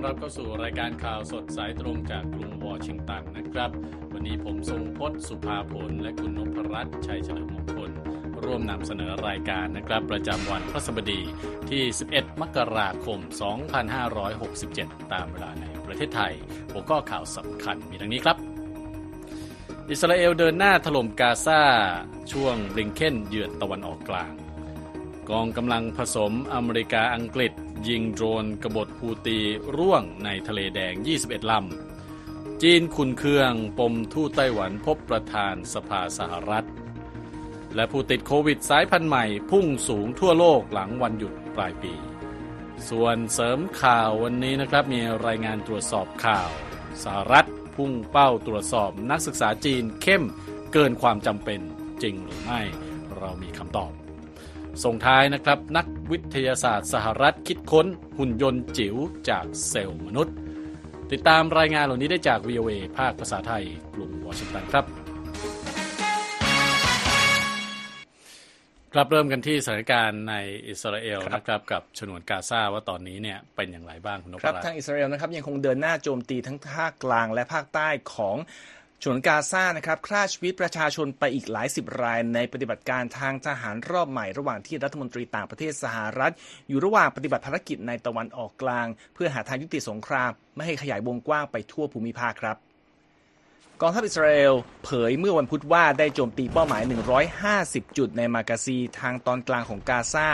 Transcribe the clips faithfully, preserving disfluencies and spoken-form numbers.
อนรับเข้าสู่รายการข่าวสดสายตรงจากกรุงวอชิงตันนะครับวันนี้ผมทรงพจน์สุภาผลและคุณนพรัตน์ชัยเฉลิมมงคลร่วมนำเสนอรายการนะครับประจำวันพฤหัสบดีที่สิบเอ็ดมกราคมสองพันห้าร้อยหกสิบเจ็ดตามเวลาในประเทศไทยหัวข้อข่าวสำคัญมีดังนี้ครับอิสราเอลเดินหน้าถล่มกาซาช่วงบลิงเคนเยือนตะวันออกกลางกองกำลังผสมอเมริกาอังกฤษยิงโดรนกบฏฮูตีร่วงในทะเลแดงยี่สิบเอ็ดลำจีนขุ่นเคืองปมทูตไต้หวันพบประธานสภาสหรัฐและผู้ติดโควิดสายพันธุ์ใหม่พุ่งสูงทั่วโลกหลังวันหยุดปลายปีส่วนเสริมข่าววันนี้นะครับมีรายงานตรวจสอบข่าวสหรัฐพุ่งเป้าตรวจสอบนักศึกษาจีนเข้มเกินความจำเป็นจริงหรือไม่เรามีคำตอบส่งท้ายนะครับนักวิทยาศาสตร์สหรัฐคิดค้นหุ่นยนต์จิ๋วจากเซลล์มนุษย์ติดตามรายงานเหล่านี้ได้จาก วี โอ เอ ภาคภาษาไทยกรุงวอชิงตันครับกลับเริ่มกันที่สถานการณ์ในอิสราเอลนะครับกับฉนวนกาซาว่าตอนนี้เนี่ยเป็นอย่างไรบ้างคุณนพรัตน์ครับทางอิสราเอลนะครับยังคงเดินหน้าโจมตีทั้งภาคกลางและภาคใต้ของฉนวนกาซานะครับฆ่าชีวิตประชาชนไปอีกหลายสิบรายในปฏิบัติการทางทหารรอบใหม่ระหว่างที่รัฐมนตรีต่างประเทศสหรัฐอยู่ระหว่างปฏิบัติภารกิจในตะวันออกกลางเพื่อหาทางยุติสงครามไม่ให้ขยายวงกว้างไปทั่วภูมิภาคครับกองทัพอิสราเอลเผยเมื่อวันพุธว่าได้โจมตีเป้าหมายหนึ่งร้อยห้าสิบจุดในมากาซีทางตอนกลางของกาซา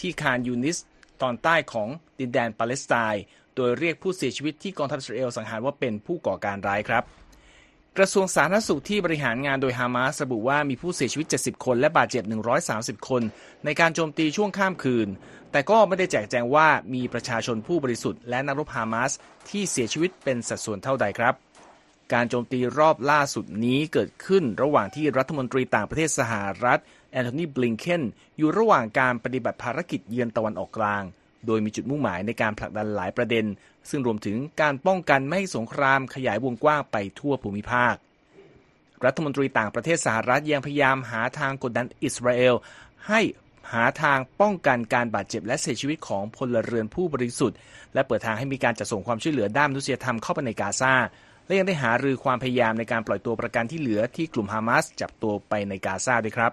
ที่คานยูนิสตอนใต้ของดินแดนปาเลสไตน์โดยเรียกผู้เสียชีวิตที่กองทัพอิสราเอลสังหารว่าเป็นผู้ก่อการร้ายครับกระทรวงสาธารณสุขที่บริหารงานโดยฮามาสระบุว่ามีผู้เสียชีวิตเจ็ดสิบคนและบาดเจ็บหนึ่งร้อยสามสิบคนในการโจมตีช่วงข้ามคืนแต่ก็ไม่ได้แจกแจงว่ามีประชาชนผู้บริสุทธิ์และนักรบฮามาสที่เสียชีวิตเป็นสัดส่วนเท่าใดครับการโจมตีรอบล่าสุดนี้เกิดขึ้นระหว่างที่รัฐมนตรีต่างประเทศสหรัฐแอนโทนี บลิงเคนอยู่ระหว่างการปฏิบัติภารกิจเยือนตะวันออกกลางโดยมีจุดมุ่งหมายในการผลักดันหลายประเด็นซึ่งรวมถึงการป้องกันไม่ให้สงครามขยายวงกว้างไปทั่วภูมิภาครัฐมนตรีต่างประเทศสหรัฐยังพยายามหาทางกดดันอิสราเอลให้หาทางป้องกันการบาดเจ็บและเสียชีวิตของพลเรือนผู้บริสุทธิ์และเปิดทางให้มีการจัดส่งความช่วยเหลือด้านมนุษยธรรมเข้าไปในกาซาและยังได้หารือความพยายามในการปล่อยตัวประกันที่เหลือที่กลุ่มฮามาสจับตัวไปในกาซาด้วยครับ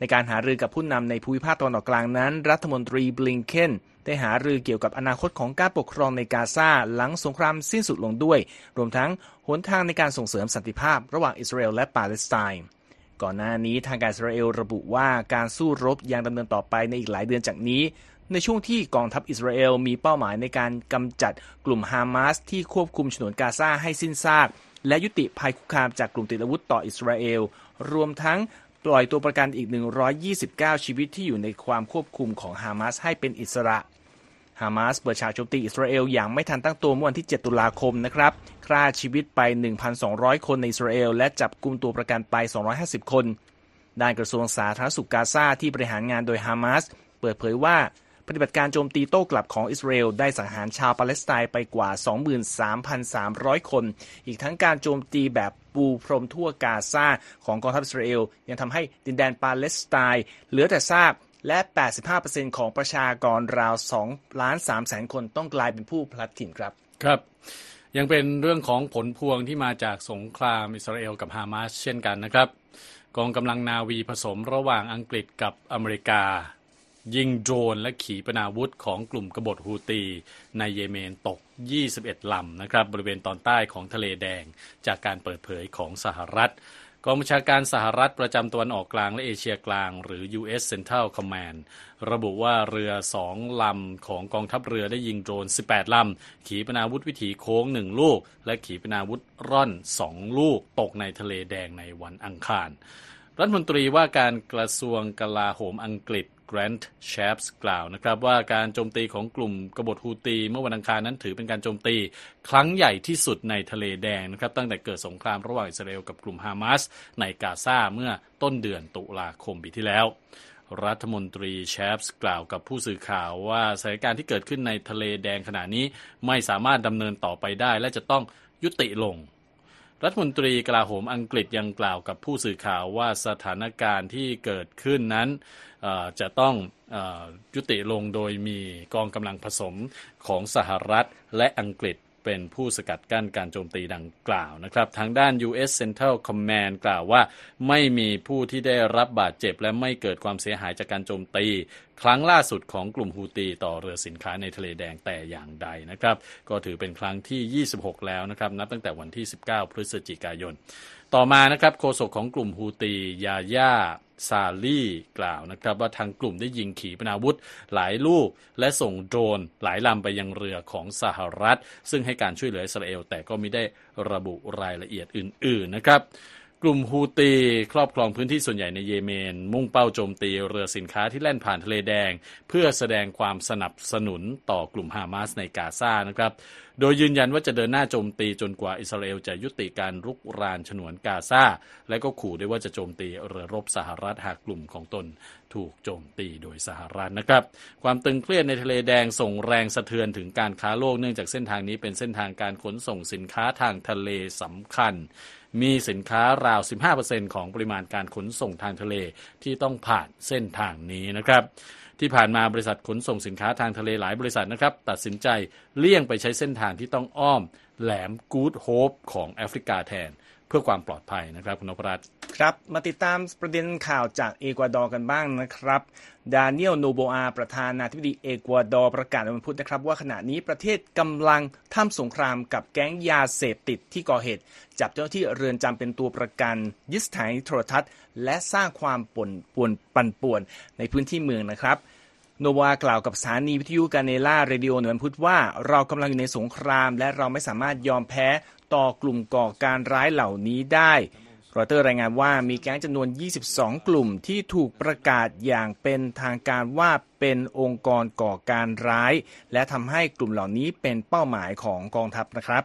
ในการหารือกับผู้นำในภูมิภาคตะวันออกกลางนั้นรัฐมนตรีบลิงเคนได้หารือเกี่ยวกับอนาคตของการปกครองในกาซาหลังสงครามสิ้นสุดลงด้วยรวมทั้งหนทางในการส่งเสริมสันติภาพระหว่างอิสราเอลและปาเลสไตน์ก่อนหน้านี้ทางการอิสราเอลระบุว่าการสู้รบยังดำเนินต่อไปในอีกหลายเดือนจากนี้ในช่วงที่กองทัพอิสราเอลมีเป้าหมายในการกำจัดกลุ่มฮามาสที่ควบคุมฉนวนกาซาให้สิ้นซากและยุติภัยคุกคามจากกลุ่มติดอาวุธต่ออิสราเอลรวมทั้งปล่อยตัวประกันอีกหนึ่งร้อยยี่สิบเก้าชีวิตที่อยู่ในความควบคุมของฮามาสให้เป็นอิสระฮามาสเปิดฉากโจมตีอิสราเอลอย่างไม่ทันตั้งตัวเมื่อวันที่เจ็ดตุลาคมนะครับฆ่าชีวิตไป หนึ่งพันสองร้อย คนในอิสราเอลและจับกุมตัวประกันไปสองร้อยห้าสิบคนด้านกระทรวงสาธารณสุขกาซาที่บริหารงานโดยฮามาสเปิดเผยว่าปฏิบัติการโจมตีโต้กลับของอิสราเอลได้สังหารชาวปาเลสไตน์ไปกว่า สองหมื่นสามพันสามร้อย คนอีกทั้งการโจมตีแบบปูพรมทั่วกาซาของกองทัพอิสราเอลยังทำให้ดินแดนปาเลสไตน์เหลือแต่ซากและ แปดสิบห้าเปอร์เซ็นต์ ของประชากรราว สองล้านสามแสน คนต้องกลายเป็นผู้พลัดถิ่นครับครับยังเป็นเรื่องของผลพวงที่มาจากสงครามอิสราเอลกับฮามาสเช่นกันนะครับกองกำลังนาวีผสมระหว่างอังกฤษกับอเมริกายิงโดรนและขีปนาวุธของกลุ่มกบฏฮูตีในเยเมนตกยี่สิบเอ็ดลำนะครับบริเวณตอนใต้ของทะเลแดงจากการเปิดเผยของสหรัฐกองบัญชาการสหรัฐประจำตะวันออกกลางและเอเชียกลางหรือ ยู เอส Central Command ระบุว่าเรือสองลำของกองทัพเรือได้ยิงโดรนสิบแปดลำขีปนาวุธวิถีโค้งหนึ่งลูกและขีปนาวุธร่อนสองลูกตกในทะเลแดงในวันอังคารรัฐมนตรีว่าการกระทรวงกลาโหมอังกฤษGrant Shapps กล่าวนะครับว่าการโจมตีของกลุ่มกบฏฮูตีเมื่อวันอังคารนั้นถือเป็นการโจมตีครั้งใหญ่ที่สุดในทะเลแดงนะครับตั้งแต่เกิดสงครามระหว่างอิสราเอลกับกลุ่มฮามาสในกาซาเมื่อต้นเดือนตุลาคมปีที่แล้วรัฐมนตรีแชปส์กล่าวกับผู้สื่อข่าวว่าสถานการณ์ที่เกิดขึ้นในทะเลแดงขณะนี้ไม่สามารถดำเนินต่อไปได้และจะต้องยุติลง รัฐมนตรีกลาโหมอังกฤษยังกล่าวกับผู้สื่อข่าวว่าสถานการณ์ที่เกิดขึ้นนั้นจะต้องยุติลงโดยมีกองกำลังผสมของสหรัฐและอังกฤษเป็นผู้สกัดกั้นการโจมตีดังกล่าวนะครับทางด้าน ยู เอส Central Command กล่าวว่าไม่มีผู้ที่ได้รับบาดเจ็บและไม่เกิดความเสียหายจากการโจมตีครั้งล่าสุดของกลุ่มฮูตีต่อเรือสินค้าในทะเลแดงแต่อย่างใดนะครับก็ถือเป็นครั้งที่ยี่สิบหกแล้วนะครับนับตั้งแต่วันที่สิบเก้าพฤศจิกายนต่อมานะครับโฆษกของกลุ่มฮูตียาย่าซาลี่กล่าวนะครับว่าทางกลุ่มได้ยิงขีปนาวุธหลายลูกและส่งโดรนหลายลำไปยังเรือของสหรัฐซึ่งให้การช่วยเหลืออิสราเอลแต่ก็ไม่ได้ระบุรายละเอียดอื่นๆนะครับกลุ่มฮูตีครอบครองพื้นที่ส่วนใหญ่ในเยเมนมุ่งเป้าโจมตีเรือสินค้าที่แล่นผ่านทะเลแดงเพื่อแสดงความสนับสนุนต่อกลุ่มฮามาสในกาซานะครับโดยยืนยันว่าจะเดินหน้าโจมตีจนกว่าอิสราเอลจะยุติการรุกรานฉนวนกาซาและก็ขู่ด้วยว่าจะโจมตีเรือรบสหรัฐหากกลุ่มของตนถูกโจมตีโดยสหรัฐนะครับความตึงเครียดในทะเลแดงส่งแรงสะเทือนถึงการค้าโลกเนื่องจากเส้นทางนี้เป็นเส้นทางการขนส่งสินค้าทางทะเลสำคัญมีสินค้าราว สิบห้าเปอร์เซ็นต์ ของปริมาณการขนส่งทางทะเลที่ต้องผ่านเส้นทางนี้นะครับที่ผ่านมาบริษัทขนส่งสินค้าทางทะเลหลายบริษัทนะครับตัดสินใจเลี่ยงไปใช้เส้นทางที่ต้องอ้อมแหลมกู๊ดโฮปของแอฟริกาแทนเพื่อความปลอดภัยนะครับคุณนพรัตน์ครับมาติดตามประเด็นข่าวจากเอกวาดอร์กันบ้างนะครับดาเนียลโนโบอาประธานาธิบดีเอกวาดอร์ประกาศวันพุธนะครับว่าขณะนี้ประเทศกำลังทำสงครามกับแก๊งยาเสพติดที่ก่อเหตุจับเจ้าที่เรือนจำเป็นตัวประกันยึดสถานีโทรทัศน์และสร้างความป่วนป่วนปั่นป่วนในพื้นที่เมืองนะครับโนวากล่าวกับสถานีวิทยุกาเนล่าเรดิโอในวันพุธว่าเรากำลังอยู่ในสงครามและเราไม่สามารถยอมแพ้ต่อกลุ่มก่อการร้ายเหล่านี้ได้รอยเตอร์รายงานว่ามีแก๊งจำนวนยี่สิบสองกลุ่มที่ถูกประกาศอย่างเป็นทางการว่าเป็นองค์กรก่อการร้ายและทำให้กลุ่มเหล่านี้เป็นเป้าหมายของกองทัพนะครับ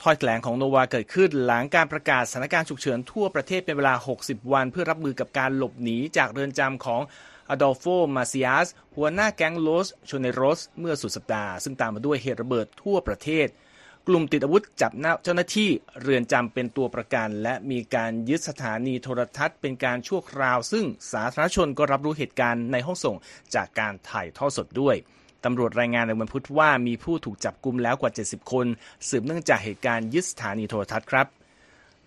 ถ้อยแถลงของโนวาเกิดขึ้นหลังการประกาศสถานการณ์ฉุกเฉินทั่วประเทศเป็นเวลาหกสิบวันเพื่อรับมือกับการหลบหนีจากเรือนจำของอดอลโฟ มาซิอาสหัวหน้าแก๊งโลสโชเนโรสเมื่อสุดสัปดาห์ซึ่งตามมาด้วยเหตุระเบิดทั่วประเทศกลุ่มติดอาวุธจับเจ้าหน้าที่เรือนจำเป็นตัวประกันและมีการยึดสถานีโทรทัศน์เป็นการชั่วคราวซึ่งสาธารณชนก็รับรู้เหตุการณ์ในห้องส่งจากการถ่ายทอดสดด้วยตำรวจรายงานในวันพุธว่ามีผู้ถูกจับกุมแล้วกว่าเจ็ดสิบคนสืบเนื่องจากเหตุการณ์ยึดสถานีโทรทัศน์ครับ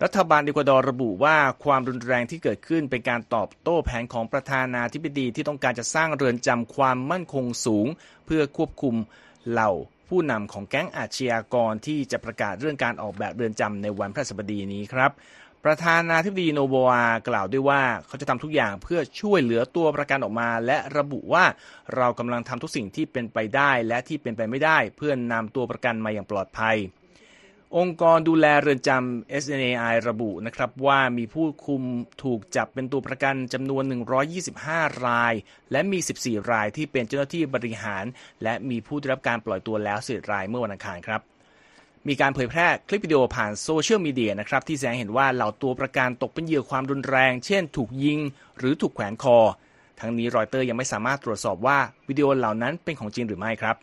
รัฐบาลเอกวาดอร์ระบุว่าความรุนแรงที่เกิดขึ้นเป็นการตอบโต้แผนของประธานาธิบดีที่ต้องการจะสร้างเรือนจำความมั่นคงสูงเพื่อควบคุมเหล่าผู้นำของแก๊งอาชญากรที่จะประกาศเรื่องการออกแบบเรือนจำในวันพฤหัสบดีนี้ครับประธานาธิบดีโนโบอากล่าวด้วยว่าเขาจะทำทุกอย่างเพื่อช่วยเหลือตัวประกันออกมาและระบุว่าเรากำลังทำทุกสิ่งที่เป็นไปได้และที่เป็นไปไม่ได้เพื่อนำตัวประกันมาอย่างปลอดภัยองค์กรดูแลเรือนจำ เอส เอ็น เอ ไอ ระบุนะครับว่ามีผู้คุมถูกจับเป็นตัวประกันจำนวนหนึ่งร้อยยี่สิบห้ารายและมีสิบสี่รายที่เป็นเจ้าหน้าที่บริหารและมีผู้ได้รับการปล่อยตัวแล้วสิบรายเมื่อวันอังคารครับมีการเผยแพร่คลิปวิดีโอผ่านโซเชียลมีเดียนะครับที่แสดงเห็นว่าเหล่าตัวประกันตกเป็นเหยื่อความรุนแรงเช่นถูกยิงหรือถูกแขวนคอทั้งนี้รอยเตอร์ยังไม่สามารถตรวจสอบว่าวิดีโอเหล่านั้นเป็นของจริงหรือไม่ครับ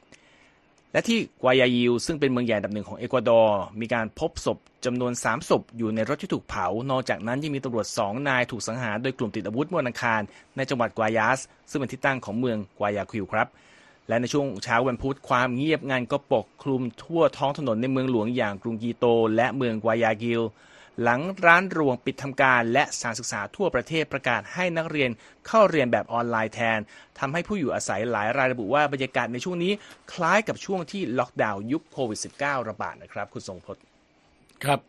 และที่กัวญายิลซึ่งเป็นเมืองใหญ่อันดับหนึ่งของเอกวาดอร์มีการพบศพจำนวนสามศพอยู่ในรถที่ถูกเผานอกจากนั้นยังมีตำรวจสองนายถูกสังหารโดยกลุ่มติดอาวุธเมื่อวันอังคารในจังหวัดกัวญาสซึ่งเป็นที่ตั้งของเมืองกัวยาคิวครับและในช่วงเช้าวันพุธความเงียบงันก็ปกคลุมทั่วท้องถนนในเมืองหลวงอย่างกรุงกีโตและเมืองกัวญายิลหลังร้านรวงปิดทำการและสถานศึกษาทั่วประเทศประกาศให้นักเรียนเข้าเรียนแบบออนไลน์แทนทำให้ผู้อยู่อาศัยหลายรายระบุว่าบรรยากาศในช่วงนี้คล้ายกับช่วงที่ล็อกดาวน์ยุคโควิด สิบเก้า ระบาดนะครับคุณทรงพจน์ครับ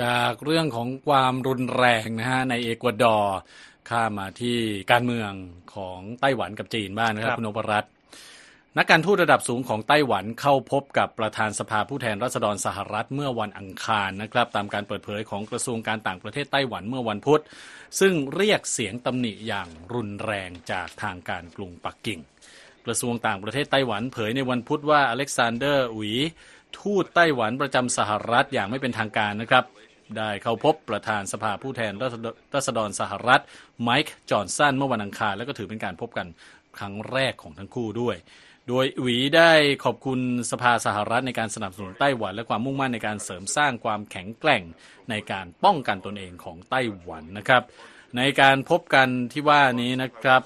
จากเรื่องของความรุนแรงนะฮะในเอกวาดอร์ข้ามมาที่การเมืองของไต้หวันกับจีนบ้างนะครับคุณนพรัตน์นักการทูตระดับสูงของไต้หวันเข้าพบกับประธานสภาผู้แทนราษฎรสหรัฐเมื่อวันอังคารนะครับตามการเปิดเผยของกระทรวงการต่างประเทศไต้หวันเมื่อวันพุธซึ่งเรียกเสียงตำหนิอย่างรุนแรงจากทางการกรุงปักกิ่งกระทรวงต่างประเทศไต้หวันเผยในวันพุธว่าอเล็กซานเดอร์อุ๋ยทูตไต้หวันประจำสหรัฐอย่างไม่เป็นทางการนะครับได้เข้าพบประธานสภาผู้แทนราษฎรสหรัฐไมค์จอห์นสันเมื่อวันอังคารและก็ถือเป็นการพบกันครั้งแรกของทั้งคู่ด้วย โดยอุ๋ยได้ขอบคุณสภาสหรัฐในการสนับสนุนไต้หวันและความมุ่งมั่นในการเสริมสร้างความแข็งแกร่งในการป้องกันตนเองของไต้หวันนะครับในการพบกันที่ว่านี้นะครับ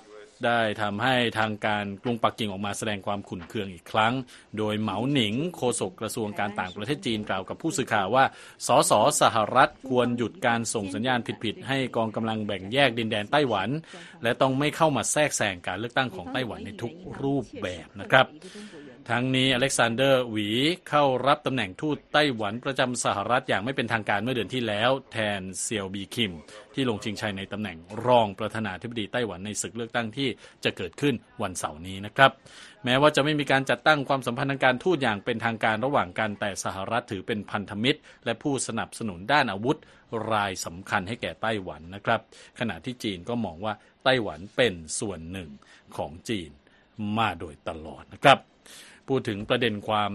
ได้ทำให้ทางการกรุงปักกิ่งออกมาแสดงความขุ่นเคืองอีกครั้งโดยเหมาหนิงโฆษกกระทรวงการต่างประเทศจีนกล่าวกับผู้สื่อข่าวว่าสสสหรัฐควรหยุดการส่งสัญญาณผิดๆให้กองกำลังแบ่งแยกดินแดนไต้หวันและต้องไม่เข้ามาแทรกแซงการเลือกตั้งของไต้หวันในทุกรูปแบบนะครับทั้งนี้อเล็กซานเดอร์หวีเข้ารับตำแหน่งทูตไต้หวันประจำสหรัฐอย่างไม่เป็นทางการเมื่อเดือนที่แล้วแทนเซียวบีคิมที่ลงชิงชัยในตำแหน่งรองประธานาธิบดีไต้หวันในศึกเลือกตั้งที่จะเกิดขึ้นวันเสาร์นี้นะครับแม้ว่าจะไม่มีการจัดตั้งความสัมพันธ์ทางการทูตอย่างเป็นทางการระหว่างกันแต่สหรัฐถือเป็นพันธมิตรและผู้สนับสนุนด้านอาวุธรายสำคัญให้แก่ไต้หวันนะครับขณะที่จีนก็มองว่าไต้หวันเป็นส่วนหนึ่งของจีนมาโดยตลอดนะครับพูดถึงประเด็นความ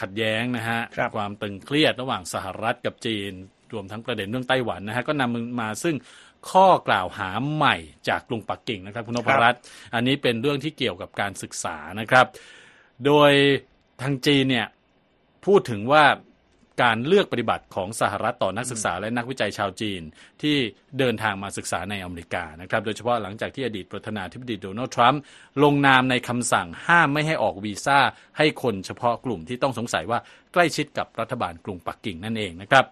ขัดแย้งนะฮะ ค, ความตึงเครียดระหว่างสหรัฐกับจีนรวมทั้งประเด็นเรื่องไต้หวันนะฮะก็นำมาซึ่งข้อกล่าวหาใหม่จากกรุงปักกิ่งนะครับคุณนพรัตน์อันนี้เป็นเรื่องที่เกี่ยวกับการศึกษานะครับโดยทางจีนเนี่ยพูดถึงว่าการเลือกปฏิบัติของสหรัฐต่อนักศึกษาและนักวิจัยชาวจีนที่เดินทางมาศึกษาในอเมริกานะครับโดยเฉพาะหลังจากที่อดีตประธานาธิบดีโดนัลด์ทรัมป์ลงนามในคำสั่งห้ามไม่ให้ออกวีซ่าให้คนเฉพาะกลุ่มที่ต้องสงสัยว่าใกล้ชิดกับรัฐบาลกรุงปักกิ่งนั่นเองนะครับ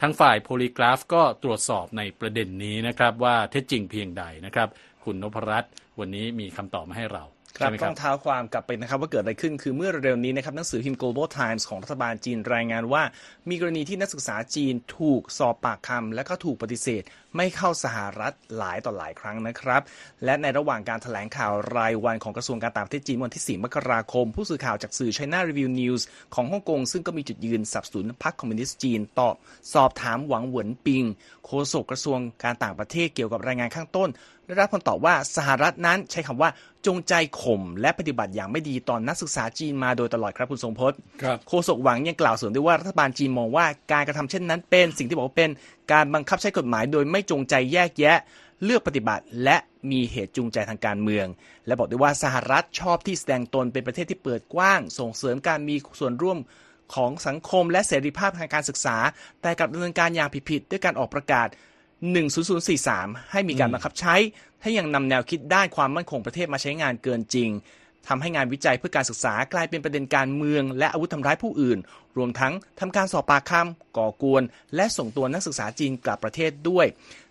ทางฝ่ายโพลีกราฟก็ตรวจสอบในประเด็นนี้นะครับว่าเท็จจริงเพียงใดนะครับคุณนพรัตน์วันนี้มีคำตอบมาให้เราครับต้องเท้าความกลับไปนะครับว่าเกิดอะไรขึ้นคือเมื่อเร็วๆนี้นะครับหนังสือพิมพ์ Global Times ของรัฐบาลจีนรายงานว่ามีกรณีที่นักศึกษาจีนถูกสอบปากคำและก็ถูกปฏิเสธไม่เข้าสหรัฐหลายต่อหลายครั้งนะครับและในระหว่างการแถลงข่าวรายวันของกระทรวงการต่างประเทศจีนวันที่สี่มกราคมผู้สื่อข่าวจากสื่อ China Review News ของฮ่องกงซึ่งก็มีจุดยืนสนับสนุนพรรคคอมมิวนิสต์จีนตอบสอบถามหวังเหวินปิงโฆษกกระทรวงการต่างประเทศเกี่ยวกับรายงานข้างต้นได้รับคำตอบว่าสหรัฐนั้นใช้คำว่าจงใจข่มและปฏิบัติอย่างไม่ดีตอนนักศึกษาจีนมาโดยตลอดครับคุณทรงพจน์โฆษกหวังยังกล่าวเสริมด้วยว่ารัฐบาลจีนมองว่าการกระทำเช่นนั้นเป็นสิ่งที่บอกว่าเป็นการบังคับใช้กฎหมายโดยไม่จงใจแยกแยะเลือกปฏิบัติและมีเหตุจูงใจทางการเมืองและบอกด้วยว่าสหรัฐชอบที่แสดงตนเป็นประเทศที่เปิดกว้างส่งเสริมการมีส่วนร่วมของสังคมและเสรีภาพทางการศึกษาแต่กลับดำเนินการอย่างผิดๆด้วยการออกประกาศหนึ่งศูนย์ศูนย์สี่สามให้มีการบังคับใช้ถ้ายังนำแนวคิดด้านความมั่นคงประเทศมาใช้งานเกินจริงทำให้งานวิจัยเพื่อการศึกษากลายเป็นประเด็นการเมืองและอาวุธทำร้ายผู้อื่นรวมทั้งทำการสอบปากคำก่อกวนและส่งตัวนักศึกษาจีนกลับประเทศด้วย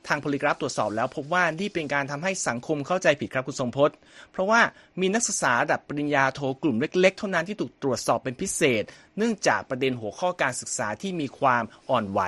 ทางโพลีกราฟตรวจสอบแล้วพบว่านี่เป็นการทำให้สังคมเข้าใจผิดครับคุณทรงพจน์เพราะว่ามีนักศึกษาระดับปริญญาโทกลุ่มเล็กๆเท่านั้นที่ถูกตรวจสอบเป็นพิเศษเนื่องจากประเด็นหัวข้อการศึกษาที่มีความอ่อนไหว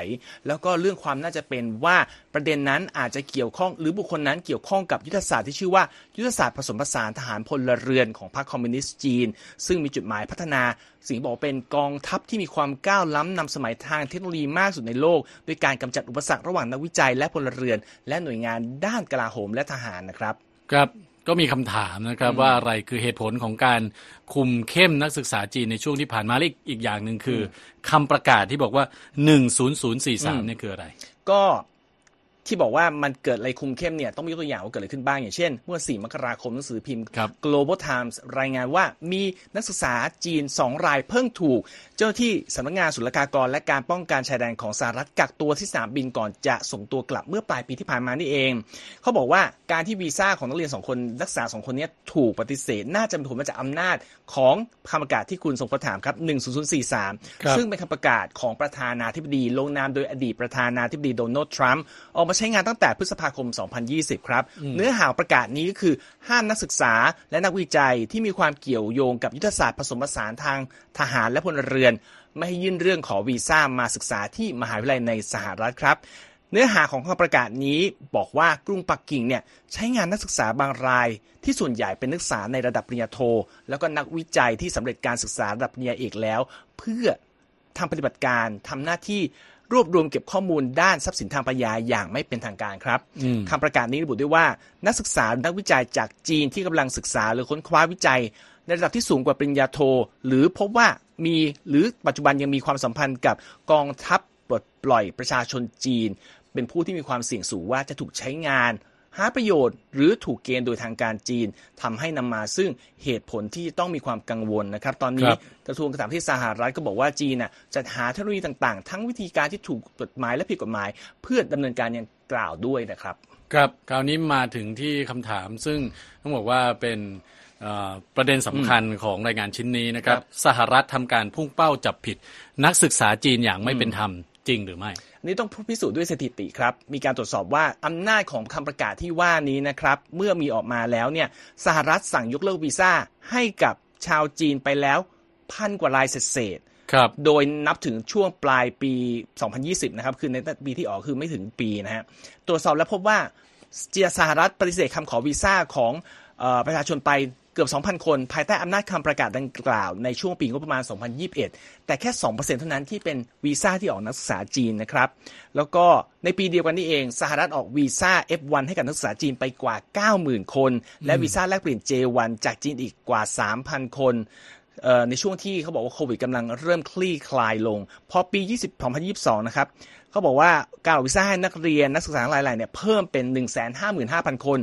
แล้วก็เรื่องความน่าจะเป็นว่าประเด็นนั้นอาจจะเกี่ยวข้องหรือบุคคลนั้นเกี่ยวข้องกับยุทธศาสตร์ที่ชื่อว่ายุทธศาสตร์ผสมผสานทหารพลเรือนของพรรคคอมมิวนิสต์จีนซึ่งมีจุดหมายพัฒนาสิ่งบอกเป็นกองทัพที่มีความก้าวล้ำนำสมัยทางเทคโนโลยีมากสุดในโลกด้วยการกำจัดอุปสรรคระหว่างนักวิจัยและพลเรือนและหน่วยงานด้านกลาโหมและทหารนะครับครับก็มีคำถามนะครับว่าอะไรคือเหตุผลของการคุมเข้มนักศึกษาจีนในช่วงที่ผ่านมาและอีกอีกอย่างหนึ่งคือคำประกาศที่บอกว่าหนึ่งศูนย์ศูนย์สี่สามเนี่ยคืออะไรก็ที่บอกว่ามันเกิดอะไรคุมเข้มเนี่ยต้องมีตัวอย่างว่าเกิดอะไรขึ้นบ้างอย่างเช่นเมื่อสี่มกราคมหนังสือพิมพ์ Global Times รายงานว่ามีนักศึกษาจีนสองรายเพิ่งถูกเจ้าหน้าที่สำนักงานศุลกากรและการป้องกันชายแดนของสหรัฐกักตัวที่สนามบินก่อนจะส่งตัวกลับเมื่อปลายปีที่ผ่านมานี่เองเขาบอกว่าการที่วีซ่าของนักเรียนสองคนนักศึกษาสองคนนี้ถูกปฏิเสธน่าจะเป็นผลมาจากอำนาจของคำประกาศที่คุณทรงพจน์ถามครับหนึ่งศูนย์ศูนย์สี่สามซึ่งเป็นคำประกาศของประธานาธิบดีลงนามโดยอดีตประธานาธิบดีโดนัลด์ทรัมป์ออกมาใช้งานตั้งแต่พฤษภาคมสองพันยี่สิบครับเนื้อหาประกาศนี้ก็คือห้ามนักศึกษาและนักวิจัยที่มีความเกี่ยวโยงกับยุทธศาสตร์ผสมผสานทางทหารและพลเรือนไม่ให้ยื่นเรื่องขอวีซ่ามาศึกษาที่มหาวิทยาลัยในสหรัฐครับเนื้อหาของคำประกาศนี้บอกว่ากรุงปักกิ่งเนี่ยใช้งานนักศึกษาบางรายที่ส่วนใหญ่เป็นนักศึกษาในระดับปริญญาโทแล้วก็นักวิจัยที่สำเร็จการศึกษาระดับปริญญาเอกแล้วเพื่อทำปฏิบัติการทำหน้าที่รวบรวมเก็บข้อมูลด้านทรัพย์สินทางปัญญาอย่างไม่เป็นทางการครับคำประกาศนี้ระบุด้วยว่านักศึกษานักวิจัยจากจีนที่กำลังศึกษาหรือค้นคว้าวิจัยในระดับที่สูงกว่าปริญญาโทหรือพบว่ามีหรือปัจจุบันยังมีความสัมพันธ์กับกองทัพปลดปล่อยประชาชนจีนเป็นผู้ที่มีความเสี่ยงสูงว่าจะถูกใช้งาน หาประโยชน์หรือถูกเกณฑ์โดยทางการจีนทำให้นำมาซึ่งเหตุผลที่ต้องมีความกังวลนะครับตอนนี้กระทรวงการต่างประเทศสหรัฐก็บอกว่าจีนน่ะจัดหาเทคโนโลยีต่างๆทั้งวิธีการที่ถูกกฎหมายและผิดกฎหมายเพื่อดำเนินการอย่างกล่าวด้วยนะครับครับคราวนี้มาถึงที่คำถามซึ่งต้องบอกว่าเป็นประเด็นสำคัญของรายงานชิ้นนี้นะครับสหรัฐทำการพุ่งเป้าจับผิดนักศึกษาจีนอย่างไม่เป็นธรรมจริงหรือไม่นี่ต้องพิสูจน์ด้วยสถิติครับมีการตรวจสอบว่าอำนาจของคำประกาศที่ว่านี้นะครับเมื่อมีออกมาแล้วเนี่ยสหรัฐสั่งยกเลิกวีซ่าให้กับชาวจีนไปแล้วพันกว่ารายเศษโดยนับถึงช่วงปลายปีสองพันยี่สิบนะครับคือในปีที่ออกคือไม่ถึงปีนะฮะตรวจสอบแล้วพบว่าสหรัฐปฏิเสธคำขอวีซ่าของประชาชนไปเกือบ สองพัน คนภายใต้อำนาจคำประกาศดังกล่าวในช่วงปีงบประมาณสองพันยี่สิบเอ็ดแต่แค่ สองเปอร์เซ็นต์ เท่านั้นที่เป็นวีซ่าที่ออกนักศึกษาจีนนะครับแล้วก็ในปีเดียวกันนี้เองสหรัฐออกวีซ่า เอฟ วัน ให้กับนักศึกษาจีนไปกว่า เก้าหมื่น คนและวีซ่าแลกเปลี่ยน เจ วัน จากจีนอีกกว่า สามพัน คนในช่วงที่เขาบอกว่าโควิดกำลังเริ่มคลี่คลายลงพอปีสองพันยี่สิบสองนะครับเขาบอกว่าการออกวีซ่าให้นักเรียนนักศึกษาหลายๆเนี่ยเพิ่มเป็น หนึ่งแสนห้าหมื่นห้าพัน คน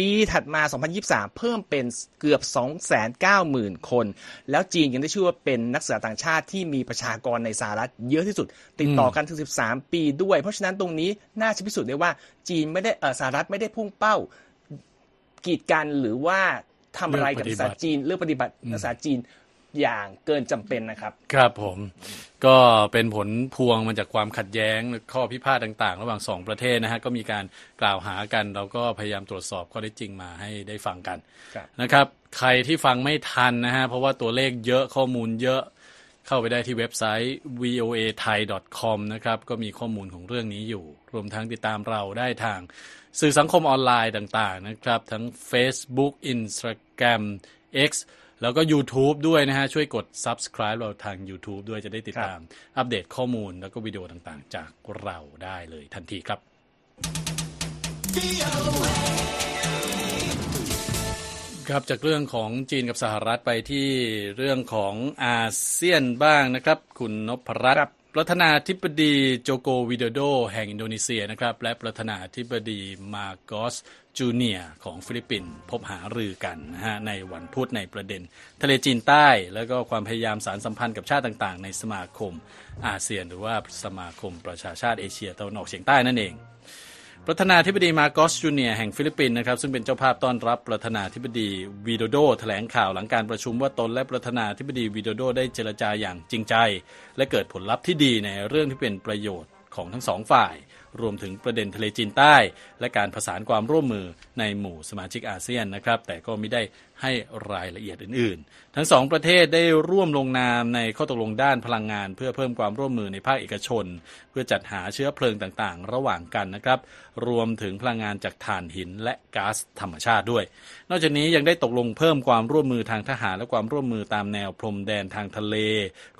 ปีถัดมาสองพันยี่สิบสามเพิ่มเป็นเกือบ สองแสนเก้าหมื่น คนแล้วจีนยังได้ชื่อว่าเป็นนักศึกษาต่างชาติที่มีประชากรในสหรัฐเยอะที่สุดติดต่อกันถึงสิบสามปีด้วยเพราะฉะนั้นตรงนี้น่าจะพิสูจน์ได้ว่าจีนไม่ได้เอ่อสหรัฐไม่ได้พุ่งเป้ากีดกันหรือว่าทำอะไรกับนักศึกษาจีนเรื่องปฏิบัตินักศึกษาจีนอย่างเกินจำเป็นนะครับครับผมก็เป็นผลพวงมาจากความขัดแย้งข้อพิพาทต่างๆระหว่างสองประเทศนะฮะก็มีการกล่าวหากันเราก็พยายามตรวจสอบข้อเท็จจริงมาให้ได้ฟังกันนะครับใครที่ฟังไม่ทันนะฮะเพราะว่าตัวเลขเยอะข้อมูลเยอะเข้าไปได้ที่เว็บไซต์ วี โอ เอ ไทย ดอท คอม นะครับก็มีข้อมูลของเรื่องนี้อยู่รวมทั้งติดตามเราได้ทางสื่อสังคมออนไลน์ต่างๆนะครับทั้ง Facebook Instagram Xแล้วก็ YouTube ด้วยนะฮะช่วยกด Subscribe เราทาง YouTube ด้วยจะได้ติดตามอัปเดตข้อมูลแล้วก็วิดีโอต่างๆจากเราได้เลยทันทีครับครับจากเรื่องของจีนกับสหรัฐไปที่เรื่องของอาเซียนบ้างนะครับคุณนพรัตน์ประธานาธิบดีโจโกวิโดโดแห่งอินโดนีเซียนะครับและประธานาธิบดีมาร์กอสจูเนียร์ของฟิลิปปินส์พบหารือกันนะฮะในวันพุธในประเด็นทะเลจีนใต้แล้วก็ความพยายามสานสัมพันธ์กับชาติต่างๆในสมาคมอาเซียนหรือว่าสมาคมประชาชาติเอเชียตะวันออกเฉียงใต้นั่นเองประธานาธิบดีมาร์กอสจูเนียร์แห่งฟิลิปปินส์นะครับซึ่งเป็นเจ้าภาพต้อนรับประธานาธิบดีวิโดโดแถลงข่าวหลังการประชุมว่าตนและประธานาธิบดีวิโดโดได้เจรจาอย่างจริงใจและเกิดผลลัพธ์ที่ดีในเรื่องที่เป็นประโยชน์ของทั้งสองฝ่ายรวมถึงประเด็นทะเลจีนใต้และการผสานความร่วมมือในหมู่สมาชิกอาเซียนนะครับแต่ก็ไม่ได้ให้รายละเอียดอื่นๆทั้งสองประเทศได้ร่วมลงนามในข้อตกลงด้านพลังงานเพื่อเพิ่มความร่วมมือในภาคเอกชนเพื่อจัดหาเชื้อเพลิงต่างๆระหว่างกันนะครับรวมถึงพลังงานจากถ่านหินและก๊าซธรรมชาติด้วยนอกจากนี้ยังได้ตกลงเพิ่มความร่วมมือทางทหารและความร่วมมือตามแนวพรมแดนทางทะเล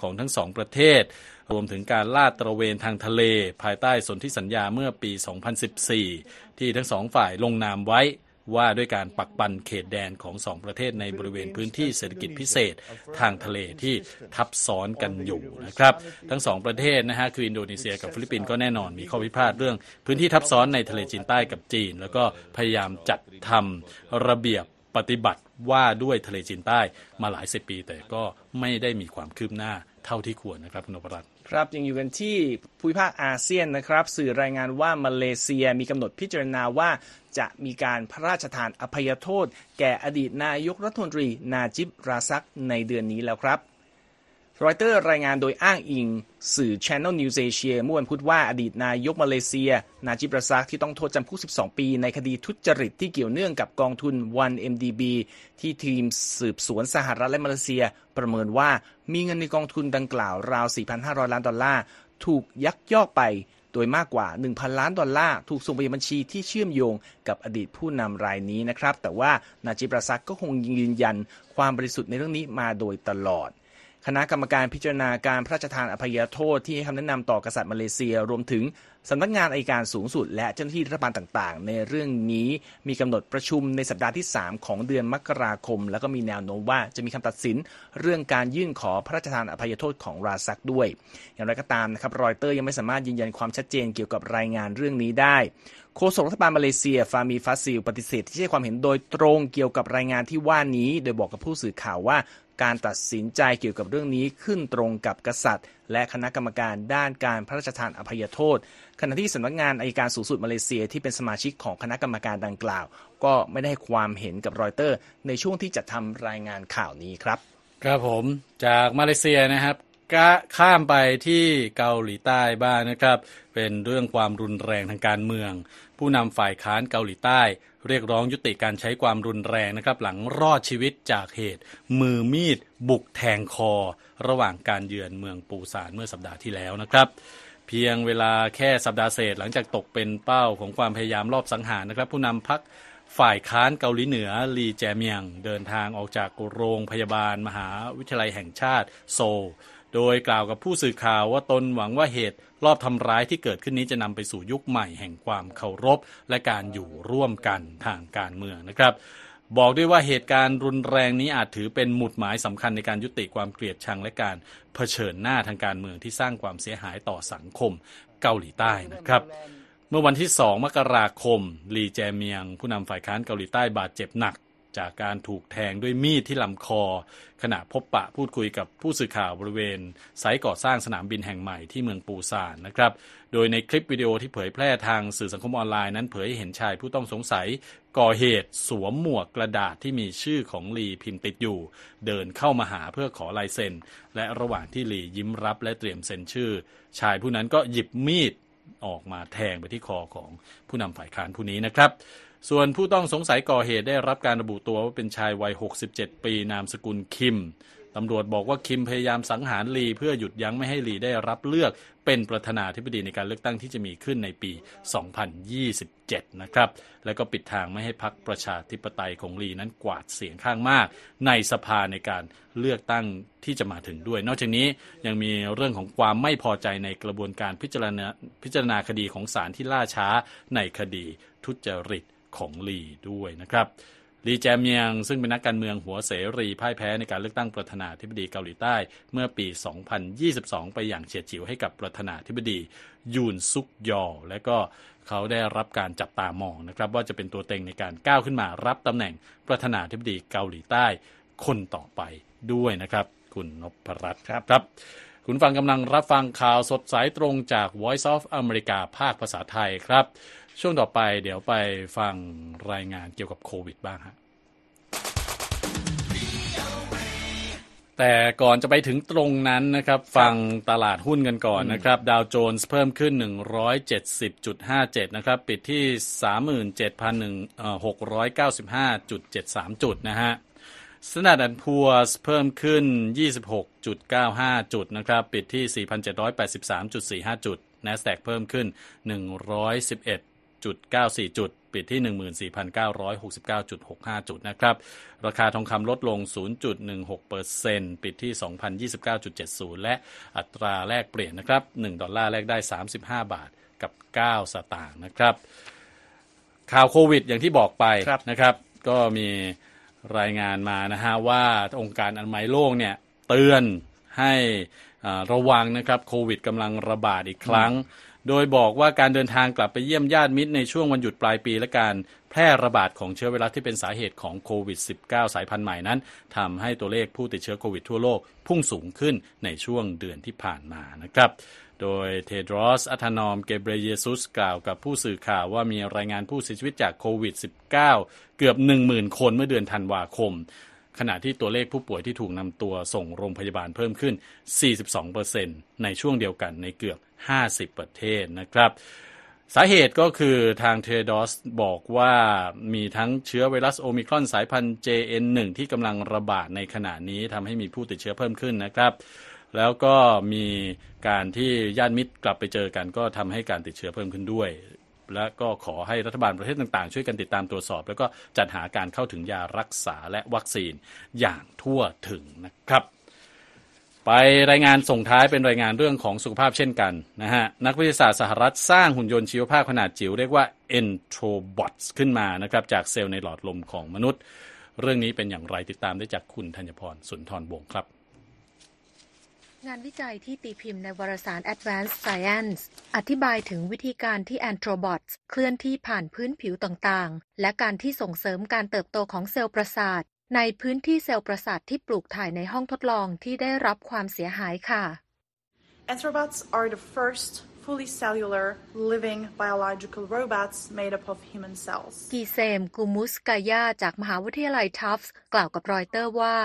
ของทั้งสองประเทศรวมถึงการลาดตระเวนทางทะเลภายใต้สนธิสัญญาเมื่อปี สองพันสิบสี่ ที่ทั้งสองฝ่ายลงนามไว้ว่าด้วยการปักปันเขตแดนของสองประเทศในบริเวณพื้นที่เศรษฐกิจพิเศษทางทะเลที่ทับซ้อนกันอยู่นะครับทั้งสองประเทศนะฮะคืออินโดนีเซียกับฟิลิปปินส์ก็แน่นอนมีข้อพิพาทเรื่องพื้นที่ทับซ้อนในทะเลจีนใต้กับจีนแล้วก็พยายามจัดทำระเบียบปฏิบัติว่าด้วยทะเลจีนใต้มาหลายสิบปีแต่ก็ไม่ได้มีความคืบหน้าเท่าที่ควรนะครับคุณนพรัตน์ครับยังอยู่กันที่ภูมิภาคอาเซียนนะครับสื่อรายงานว่ามาเลเซียมีกำหนดพิจารณาว่าจะมีการพระราชทานอภัยโทษแก่อดีตนายกรัฐมนตรีนาจิบราซักในเดือนนี้แล้วครับรอยเตอร์รายงานโดยอ้างอิงสื่อ Channel News Asia เมื่อวันพุธว่าอดีตนายกมาเลเซียนาจิบราซักที่ต้องโทษจำคุกสิบสองปีในคดีทุจริตที่เกี่ยวเนื่องกับกองทุน วัน เอ็ม ดี บี ที่ทีมสืบสวนสหรัฐและมาเลเซียประเมินว่ามีเงินในกองทุนดังกล่าวราว สี่พันห้าร้อย ล้านดอลลาร์ถูกยักยอกไปโดยมากกว่า หนึ่งพัน ล้านดอลลาร์ถูกส่งไปยังบัญชีที่เชื่อมโยงกับอดีตผู้นำรายนี้นะครับแต่ว่านาจิบราซักก็คงยืนยันความบริสุทธิ์ในเรื่องนี้มาโดยตลอด คณะกรรมการพิจารณาการพระราชทานอภัยโทษที่ให้คำแนะนำต่อกษัตริย์มาเลเซียรวมถึงสำนักงานอัยการสูงสุดและเจ้าหน้าที่รัฐบาลต่างๆในเรื่องนี้มีกำหนดประชุมในสัปดาห์ที่สามของเดือนมกราคมแล้วก็มีแนวโน้มว่าจะมีคำตัดสินเรื่องการยื่นขอพระราชทานอภัยโทษของราซักด้วยอย่างไรก็ตามนะครับรอยเตอร์ยังไม่สามารถยืนยันความชัดเจนเกี่ยวกับรายงานเรื่องนี้ได้โฆษกรัฐบาลมาเลเซียฟามีฟาซิลปฏิเสธที่จะให้ความเห็นโดยตรงเกี่ยวกับรายงานที่ว่านี้โดยบอกกับผู้สื่อข่าวว่าการตัดสินใจเกี่ยวกับเรื่องนี้ขึ้นตรงกับกษัตริย์และคณะกรรมการด้านการพระราชทานอภัยโทษขณะที่สำนักงานอัยการสูงสุดมาเลเซียที่เป็นสมาชิกของคณะกรรมการดังกล่าวก็ไม่ได้ให้ความเห็นกับรอยเตอร์ในช่วงที่จัดทำรายงานข่าวนี้ครับครับผมจากมาเลเซียนะครับข้ามไปที่เกาหลีใต้บ้างนะครับเป็นเรื่องความรุนแรงทางการเมืองผู้นำฝ่ายค้านเกาหลีใต้เรียกร้องยุติการใช้ความรุนแรงนะครับหลังรอดชีวิตจากเหตุมือมีดบุกแทงคอระหว่างการเยือนเมืองปูซานเมื่อสัปดาห์ที่แล้วนะครับเพียงเวลาแค่สัปดาห์เศษหลังจากตกเป็นเป้าของความพยายามลอบสังหารนะครับผู้นำพรรคฝ่ายค้านเกาหลีเหนือลีแจเมียงเดินทางออกจากโรงพยาบาลมหาวิทยาลัยแห่งชาติโซลโดยกล่าวกับผู้สื่อข่าวว่าตนหวังว่าเหตุรอบทำร้ายที่เกิดขึ้นนี้จะนำไปสู่ยุคใหม่แห่งความเคารพและการอยู่ร่วมกันทางการเมืองนะครับบอกด้วยว่าเหตุการณ์รุนแรงนี้อาจถือเป็นหมุดหมายสำคัญในการยุติความเกลียดชังและการเผชิญหน้าทางการเมืองที่สร้างความเสียหายต่อสังคมเกาหลีใต้นะครับเมื่อวันที่สองมกราคมลีแจเมียงผู้นำฝ่ายค้านเกาหลีใต้บาดเจ็บหนักจากการถูกแทงด้วยมีดที่ลำคอขณะพบปะพูดคุยกับผู้สื่อข่าวบริเวณไซต์ก่อสร้างสนามบินแห่งใหม่ที่เมืองปูซานนะครับโดยในคลิปวิดีโอที่เผยแพร่ทางสื่อสังคมออนไลน์นั้นเผยให้เห็นชายผู้ต้องสงสัยก่อเหตุสวมหมวกกระดาษที่มีชื่อของลีพิมพ์ติดอยู่เดินเข้ามาหาเพื่อขอลายเซ็นและระหว่างที่ลียิ้มรับและเตรียมเซ็นชื่อชายผู้นั้นก็หยิบมีดออกมาแทงไปที่คอของผู้นำฝ่ายค้านผู้นี้นะครับส่วนผู้ต้องสงสัยก่อเหตุได้รับการระบุตัวว่าเป็นชายวัยหกสิบเจ็ดปีนามสกุลคิมตำรวจบอกว่าคิมพยายามสังหารลีเพื่อหยุดยั้งไม่ให้ลีได้รับเลือกเป็นประธานาธิบดีในการเลือกตั้งที่จะมีขึ้นในปีสองพันยี่สิบเจ็ดนะครับและก็ปิดทางไม่ให้พรรคประชาธิปไตยของลีนั้นกวาดเสียงข้างมากในสภาในการเลือกตั้งที่จะมาถึงด้วยนอกจากนี้ยังมีเรื่องของความไม่พอใจในกระบวนการพิจารณาพิจารณาคดีของศาลที่ล่าช้าในคดีทุจริตของลีด้วยนะครับลีแจเมียงซึ่งเป็นนักการเมืองหัวเสรีพ่ายแพ้ในการเลือกตั้งประธานาธิบดีเกาหลีใต้เมื่อปีสองพันยี่สิบสองไปอย่างเฉียดฉิวให้กับประธานาธิบดียูนซุกยอและก็เขาได้รับการจับตามองนะครับว่าจะเป็นตัวเต็งในการก้าวขึ้นมารับตำแหน่งประธานาธิบดีเกาหลีใต้คนต่อไปด้วยนะครับคุณนพรัตน์ครับครับคุณฟังกำลังรับฟังข่าวสดสายตรงจาก Voice of America ภาคภาษาไทยครับช่วงต่อไปเดี๋ยวไปฟังรายงานเกี่ยวกับโควิดบ้างฮะแต่ก่อนจะไปถึงตรงนั้นนะครับฟังตลาดหุ้นกันก่อนนะครับดาวโจนส์เพิ่มขึ้น หนึ่งร้อยเจ็ดสิบจุดห้าเจ็ด นะครับปิดที่ สามหมื่นเจ็ดพันหกร้อยเก้าสิบห้าจุดเจ็ดสาม จุดนะฮะสแตนดาร์ดแอนด์ พัวร์เพิ่มขึ้น ยี่สิบหกจุดเก้าห้า จุดนะครับปิดที่ สี่พันเจ็ดร้อยแปดสิบสามจุดสี่ห้า จุด NASDAQ เพิ่มขึ้น หนึ่งร้อยสิบเอ็ด.94 จุดปิดที่ หนึ่งหมื่นสี่พันเก้าร้อยหกสิบเก้าจุดหกห้า จุดนะครับราคาทองคำลดลง ศูนย์จุดหนึ่งหกเปอร์เซ็นต์ ปิดที่ สองพันยี่สิบเก้าจุดเจ็ดศูนย์ และอัตราแลกเปลี่ยนนะครับหนึ่งดอลลาร์แลกได้สามสิบห้าบาทกับเก้าสตางค์นะครับข่าวโควิดอย่างที่บอกไปนะครับก็มีรายงานมานะฮะว่าองค์การอนามัยโลกเนี่ยเตือนให้ระวังนะครับโควิดกำลังระบาดอีกครั้งโดยบอกว่าการเดินทางกลับไปเยี่ยมญาติมิตรในช่วงวันหยุดปลายปีและการแพร่ระบาดของเชื้อไวรัสที่เป็นสาเหตุของโควิด สิบเก้า สายพันธุ์ใหม่นั้นทำให้ตัวเลขผู้ติดเชื้อโควิดทั่วโลกพุ่งสูงขึ้นในช่วงเดือนที่ผ่านมานะครับโดยเทดรอสอัธนอมเกเบรเยซุสกล่าวกับผู้สื่อข่าวว่ามีรายงานผู้เสียชีวิตจากโควิด สิบเก้า เกือบ หนึ่งหมื่น คนเมื่อเดือนธันวาคมขณะที่ตัวเลขผู้ป่วยที่ถูกนำตัวส่งโรงพยาบาลเพิ่มขึ้น สี่สิบสองเปอร์เซ็นต์ ในช่วงเดียวกันในเกือบห้าสิบประเทศนะครับสาเหตุก็คือทางเทดอสบอกว่ามีทั้งเชื้อไวรัสโอมิครอนสายพันธุ์ เจ เอ็น วัน ที่กำลังระบาดในขณะนี้ทำให้มีผู้ติดเชื้อเพิ่มขึ้นนะครับแล้วก็มีการที่ญาติมิตรกลับไปเจอกันก็ทำให้การติดเชื้อเพิ่มขึ้นด้วยและก็ขอให้รัฐบาลประเทศต่างๆช่วยกันติดตามตรวจสอบแล้วก็จัดหาการเข้าถึงยารักษาและวัคซีนอย่างทั่วถึงนะครับ ไปรายงานส่งท้ายเป็นรายงานเรื่องของสุขภาพเช่นกันนะฮะนักวิทยาศาสตร์สหรัฐสร้างหุ่นยนต์ชีวภาพขนาดจิ๋วเรียกว่า Anthrobots ขึ้นมานะครับจากเซลล์ในหลอดลมของมนุษย์เรื่องนี้เป็นอย่างไรติดตามได้จากคุณธัญพรสุนทรวงศ์ครับงานวิจัยที่ตีพิมพ์ในวารสาร Advanced Science อธิบายถึงวิธีการที่ Anthrobots เคลื่อนที่ผ่านพื้นผิวต่างๆและการที่ส่งเสริมการเติบโตของเซลล์ประสาทในพื้นที่เซลล์ประสาทที่ปลูกถ่ายในห้องทดลองที่ได้รับความเสียหายค่ะ Anthrobots are the first fully cellular living biological robots made up of human cells กีเซมกูมุสกายาจากมหาวิทยาลัยทัฟส์กล่าวกับรอยเตอร์ว่า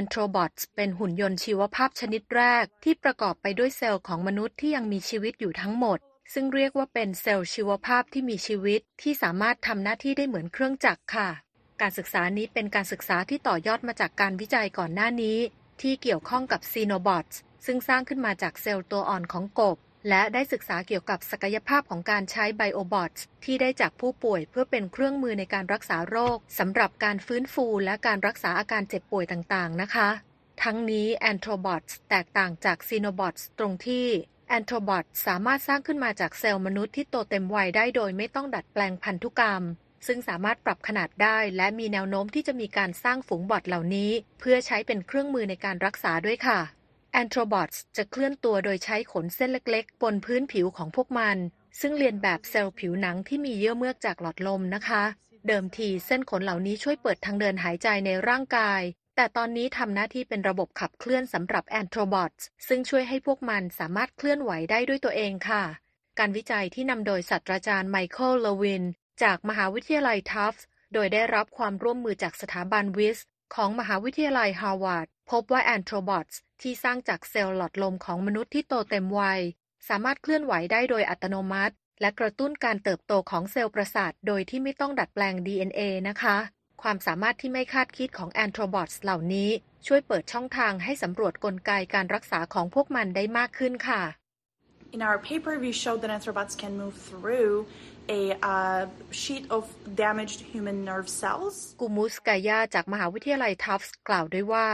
Anthrobots เป็นหุ่นยนต์ชีวภาพชนิดแรกที่ประกอบไปด้วยเซลล์ของมนุษย์ที่ยังมีชีวิตอยู่ทั้งหมดซึ่งเรียกว่าเป็นเซลล์ชีวภาพที่มีชีวิตที่สามารถทำหน้าที่ได้เหมือนเครื่องจักรค่ะการศึกษานี้เป็นการศึกษาที่ต่อยอดมาจากการวิจัยก่อนหน้านี้ที่เกี่ยวข้องกับ Xenobots ซึ่งสร้างขึ้นมาจากเซลล์ตัวอ่อนของกบและได้ศึกษาเกี่ยวกับศักยภาพของการใช้ Biobots ที่ได้จากผู้ป่วยเพื่อเป็นเครื่องมือในการรักษาโรคสำหรับการฟื้นฟูและการรักษาอาการเจ็บป่วยต่างๆนะคะทั้งนี้ Anthrobots แตกต่างจาก Xenobots ตรงที่ Anthrobots สามารถสร้างขึ้นมาจากเซลล์มนุษย์ที่โตเต็มวัยได้โดยไม่ต้องดัดแปลงพันธุกรรมซึ่งสามารถปรับขนาดได้และมีแนวโน้มที่จะมีการสร้างฝูงบอทเหล่านี้เพื่อใช้เป็นเครื่องมือในการรักษาด้วยค่ะ Anthrobots จะเคลื่อนตัวโดยใช้ขนเส้นเล็กๆบนพื้นผิวของพวกมันซึ่งเรียนแบบเซลล์ผิวหนังที่มีเยื่อเมือกจากหลอดลมนะคะเดิมทีเส้นขนเหล่านี้ช่วยเปิดทางเดินหายใจในร่างกายแต่ตอนนี้ทำหน้าที่เป็นระบบขับเคลื่อนสำหรับ Anthrobots ซึ่งช่วยให้พวกมันสามารถเคลื่อนไหวได้ด้วยตัวเองค่ะการวิจัยที่นำโดยศาสตราจารย์ไมเคิลเลวินจากมหาวิทยาลัยทัฟส์โดยได้รับความร่วมมือจากสถาบันวิสของมหาวิทยาลัยฮาร์วาร์ดพบว่า Anthrobots ที่สร้างจากเซลล์หลอดลมของมนุษย์ที่โตเต็มวัยสามารถเคลื่อนไหวได้โดยอัตโนมัติและกระตุ้นการเติบโตของเซลล์ประสาทโดยที่ไม่ต้องดัดแปลง ดี เอ็น เอ นะคะความสามารถที่ไม่คาดคิดของ Anthrobots เหล่านี้ช่วยเปิดช่องทางให้สำรวจกลไกการรักษาของพวกมันได้มากขึ้นค่ะ In our paper we showed that Anthrobots can move through a uh, sheet of damaged human nerve cells กูมูสกายาจากมหาวิทยาลัยทัฟส์กล่าวด้วยว่า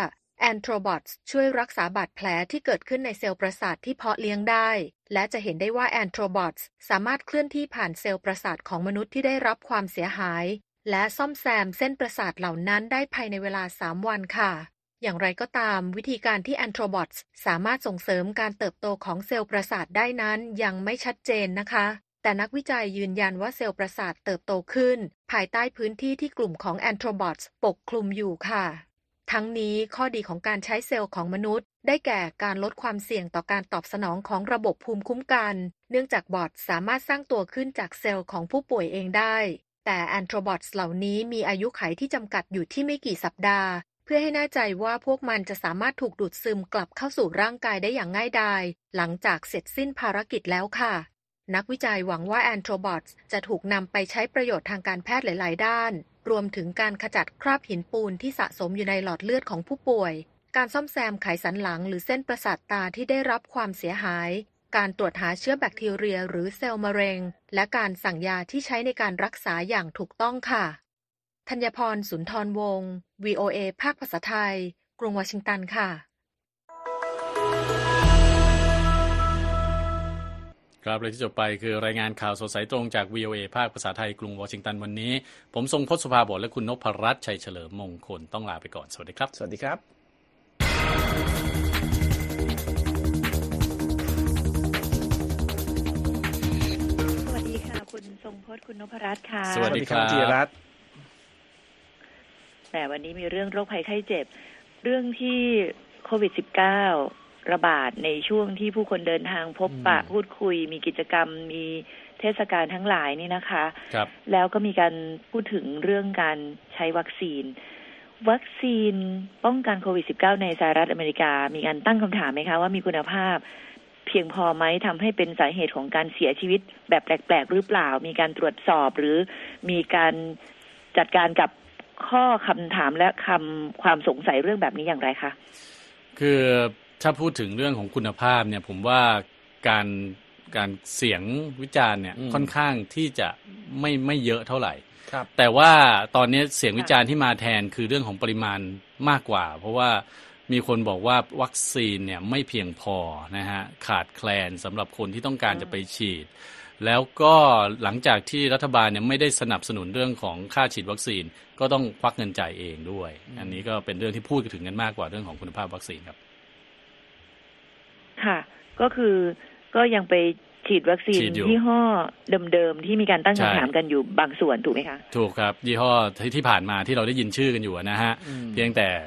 Anthrobots ช่วยรักษาบาดแผลที่เกิดขึ้นในเซลล์ประสาทที่เพาะเลี้ยงได้และจะเห็นได้ว่า Anthrobots สามารถเคลื่อนที่ผ่านเซลล์ประสาทของมนุษย์ที่ได้รับความเสียหายและซ่อมแซมเส้นประสาทเหล่านั้นได้ภายในเวลาสามวันค่ะอย่างไรก็ตามวิธีการที่ Anthrobots สามารถส่งเสริมการเติบโตของเซลล์ประสาทได้นั้นยังไม่ชัดเจนนะคะแต่นักวิจัยยืนยันว่าเซลล์ประสาทเติบโตขึ้นภายใต้พื้นที่ที่กลุ่มของ Anthrobots ปกคลุมอยู่ค่ะทั้งนี้ข้อดีของการใช้เซลล์ของมนุษย์ได้แก่การลดความเสี่ยงต่อการตอบสนองของระบบภูมิคุ้มกันเนื่องจากบอทสามารถสร้างตัวขึ้นจากเซลล์ของผู้ป่วยเองได้แต่ Anthrobots เหล่านี้มีอายุขัยที่จำกัดอยู่ที่ไม่กี่สัปดาห์เพื่อให้แน่ใจว่าพวกมันจะสามารถถูกดูดซึมกลับเข้าสู่ร่างกายได้อย่างง่ายดายหลังจากเสร็จสิ้นภารกิจแล้วค่ะนักวิจัยหวังว่า Anthrobots จะถูกนำไปใช้ประโยชน์ทางการแพทย์หลายๆด้านรวมถึงการขจัดคราบหินปูนที่สะสมอยู่ในหลอดเลือดของผู้ป่วยการซ่อมแซมไขสันหลังหรือเส้นประสาทตาที่ได้รับความเสียหายการตรวจหาเชื้อแบคทีเรียหรือเซลล์มะเร็งและการสั่งยาที่ใช้ในการรักษาอย่างถูกต้องค่ะธัญพรสุนทรวงศ์ วี โอ เอ ภาคภาษาไทยกรุงวอชิงตันค่ะครับเลยที่จบไปคือรายงานข่าวสดสายตรงจาก วี โอ เอ ภาคภาษาไทยกรุงวอชิงตันวันนี้ผมทรงพจน์ สุภาบดและคุณนพรัตน์ชัยเฉลิมมงคลต้องลาไปก่อนสวัสดีครับสวัสดีครับสวัสดีค่ะคุณทรงพจน์คุณนพรัตน์ค่ะสวัสดีครับจิรัตน์แต่วันนี้มีเรื่องโรคภัยไข้เจ็บเรื่องที่โควิด สิบเก้าระบาดในช่วงที่ผู้คนเดินทางพบปะพูดคุยมีกิจกรรมมีเทศกาลทั้งหลายนี่นะคะครับแล้วก็มีการพูดถึงเรื่องการใช้วัคซีนวัคซีนป้องกันโควิด สิบเก้า ในสหรัฐอเมริกามีการตั้งคำถามไหมคะว่ามีคุณภาพเพียงพอไหมทำให้เป็นสาเหตุของการเสียชีวิตแบบแปลกๆหรือเปล่ามีการตรวจสอบหรือมีการจัดการกับข้อคำถามและคำความสงสัยเรื่องแบบนี้อย่างไรคะคือถ้าพูดถึงเรื่องของคุณภาพเนี่ยผมว่าการการเสียงวิจารณ์เนี่ยค่อนข้างที่จะไม่ไม่เยอะเท่าไหร่ครับแต่ว่าตอนนี้เสียงวิจารณ์ที่มาแทนคือเรื่องของปริมาณมากกว่าเพราะว่า มีคนบอกว่าวัคซีนเนี่ยไม่เพียงพอนะฮะขาดแคลนสำหรับคนที่ต้องการจะไปฉีดแล้วก็หลังจากที่รัฐบาลเนี่ยไม่ได้สนับสนุนเรื่องของค่าฉีดวัคซีนก็ต้องควักเงินจ่ายเองด้วยอันนี้ก็เป็นเรื่องที่พูดถึงกันมากกว่าเรื่องของคุณภาพวัคซีนครับค่ะก็คือก็ยังไปฉีดวัคซีนยี่ห้อเดิมๆที่มีการตั้งคำถามกันอยู่บางส่วนถูกไหมคะถูกครับยี่ห้อที่ผ่านมาที่เราได้ยินชื่อกันอยู่นะฮะเพียงแต่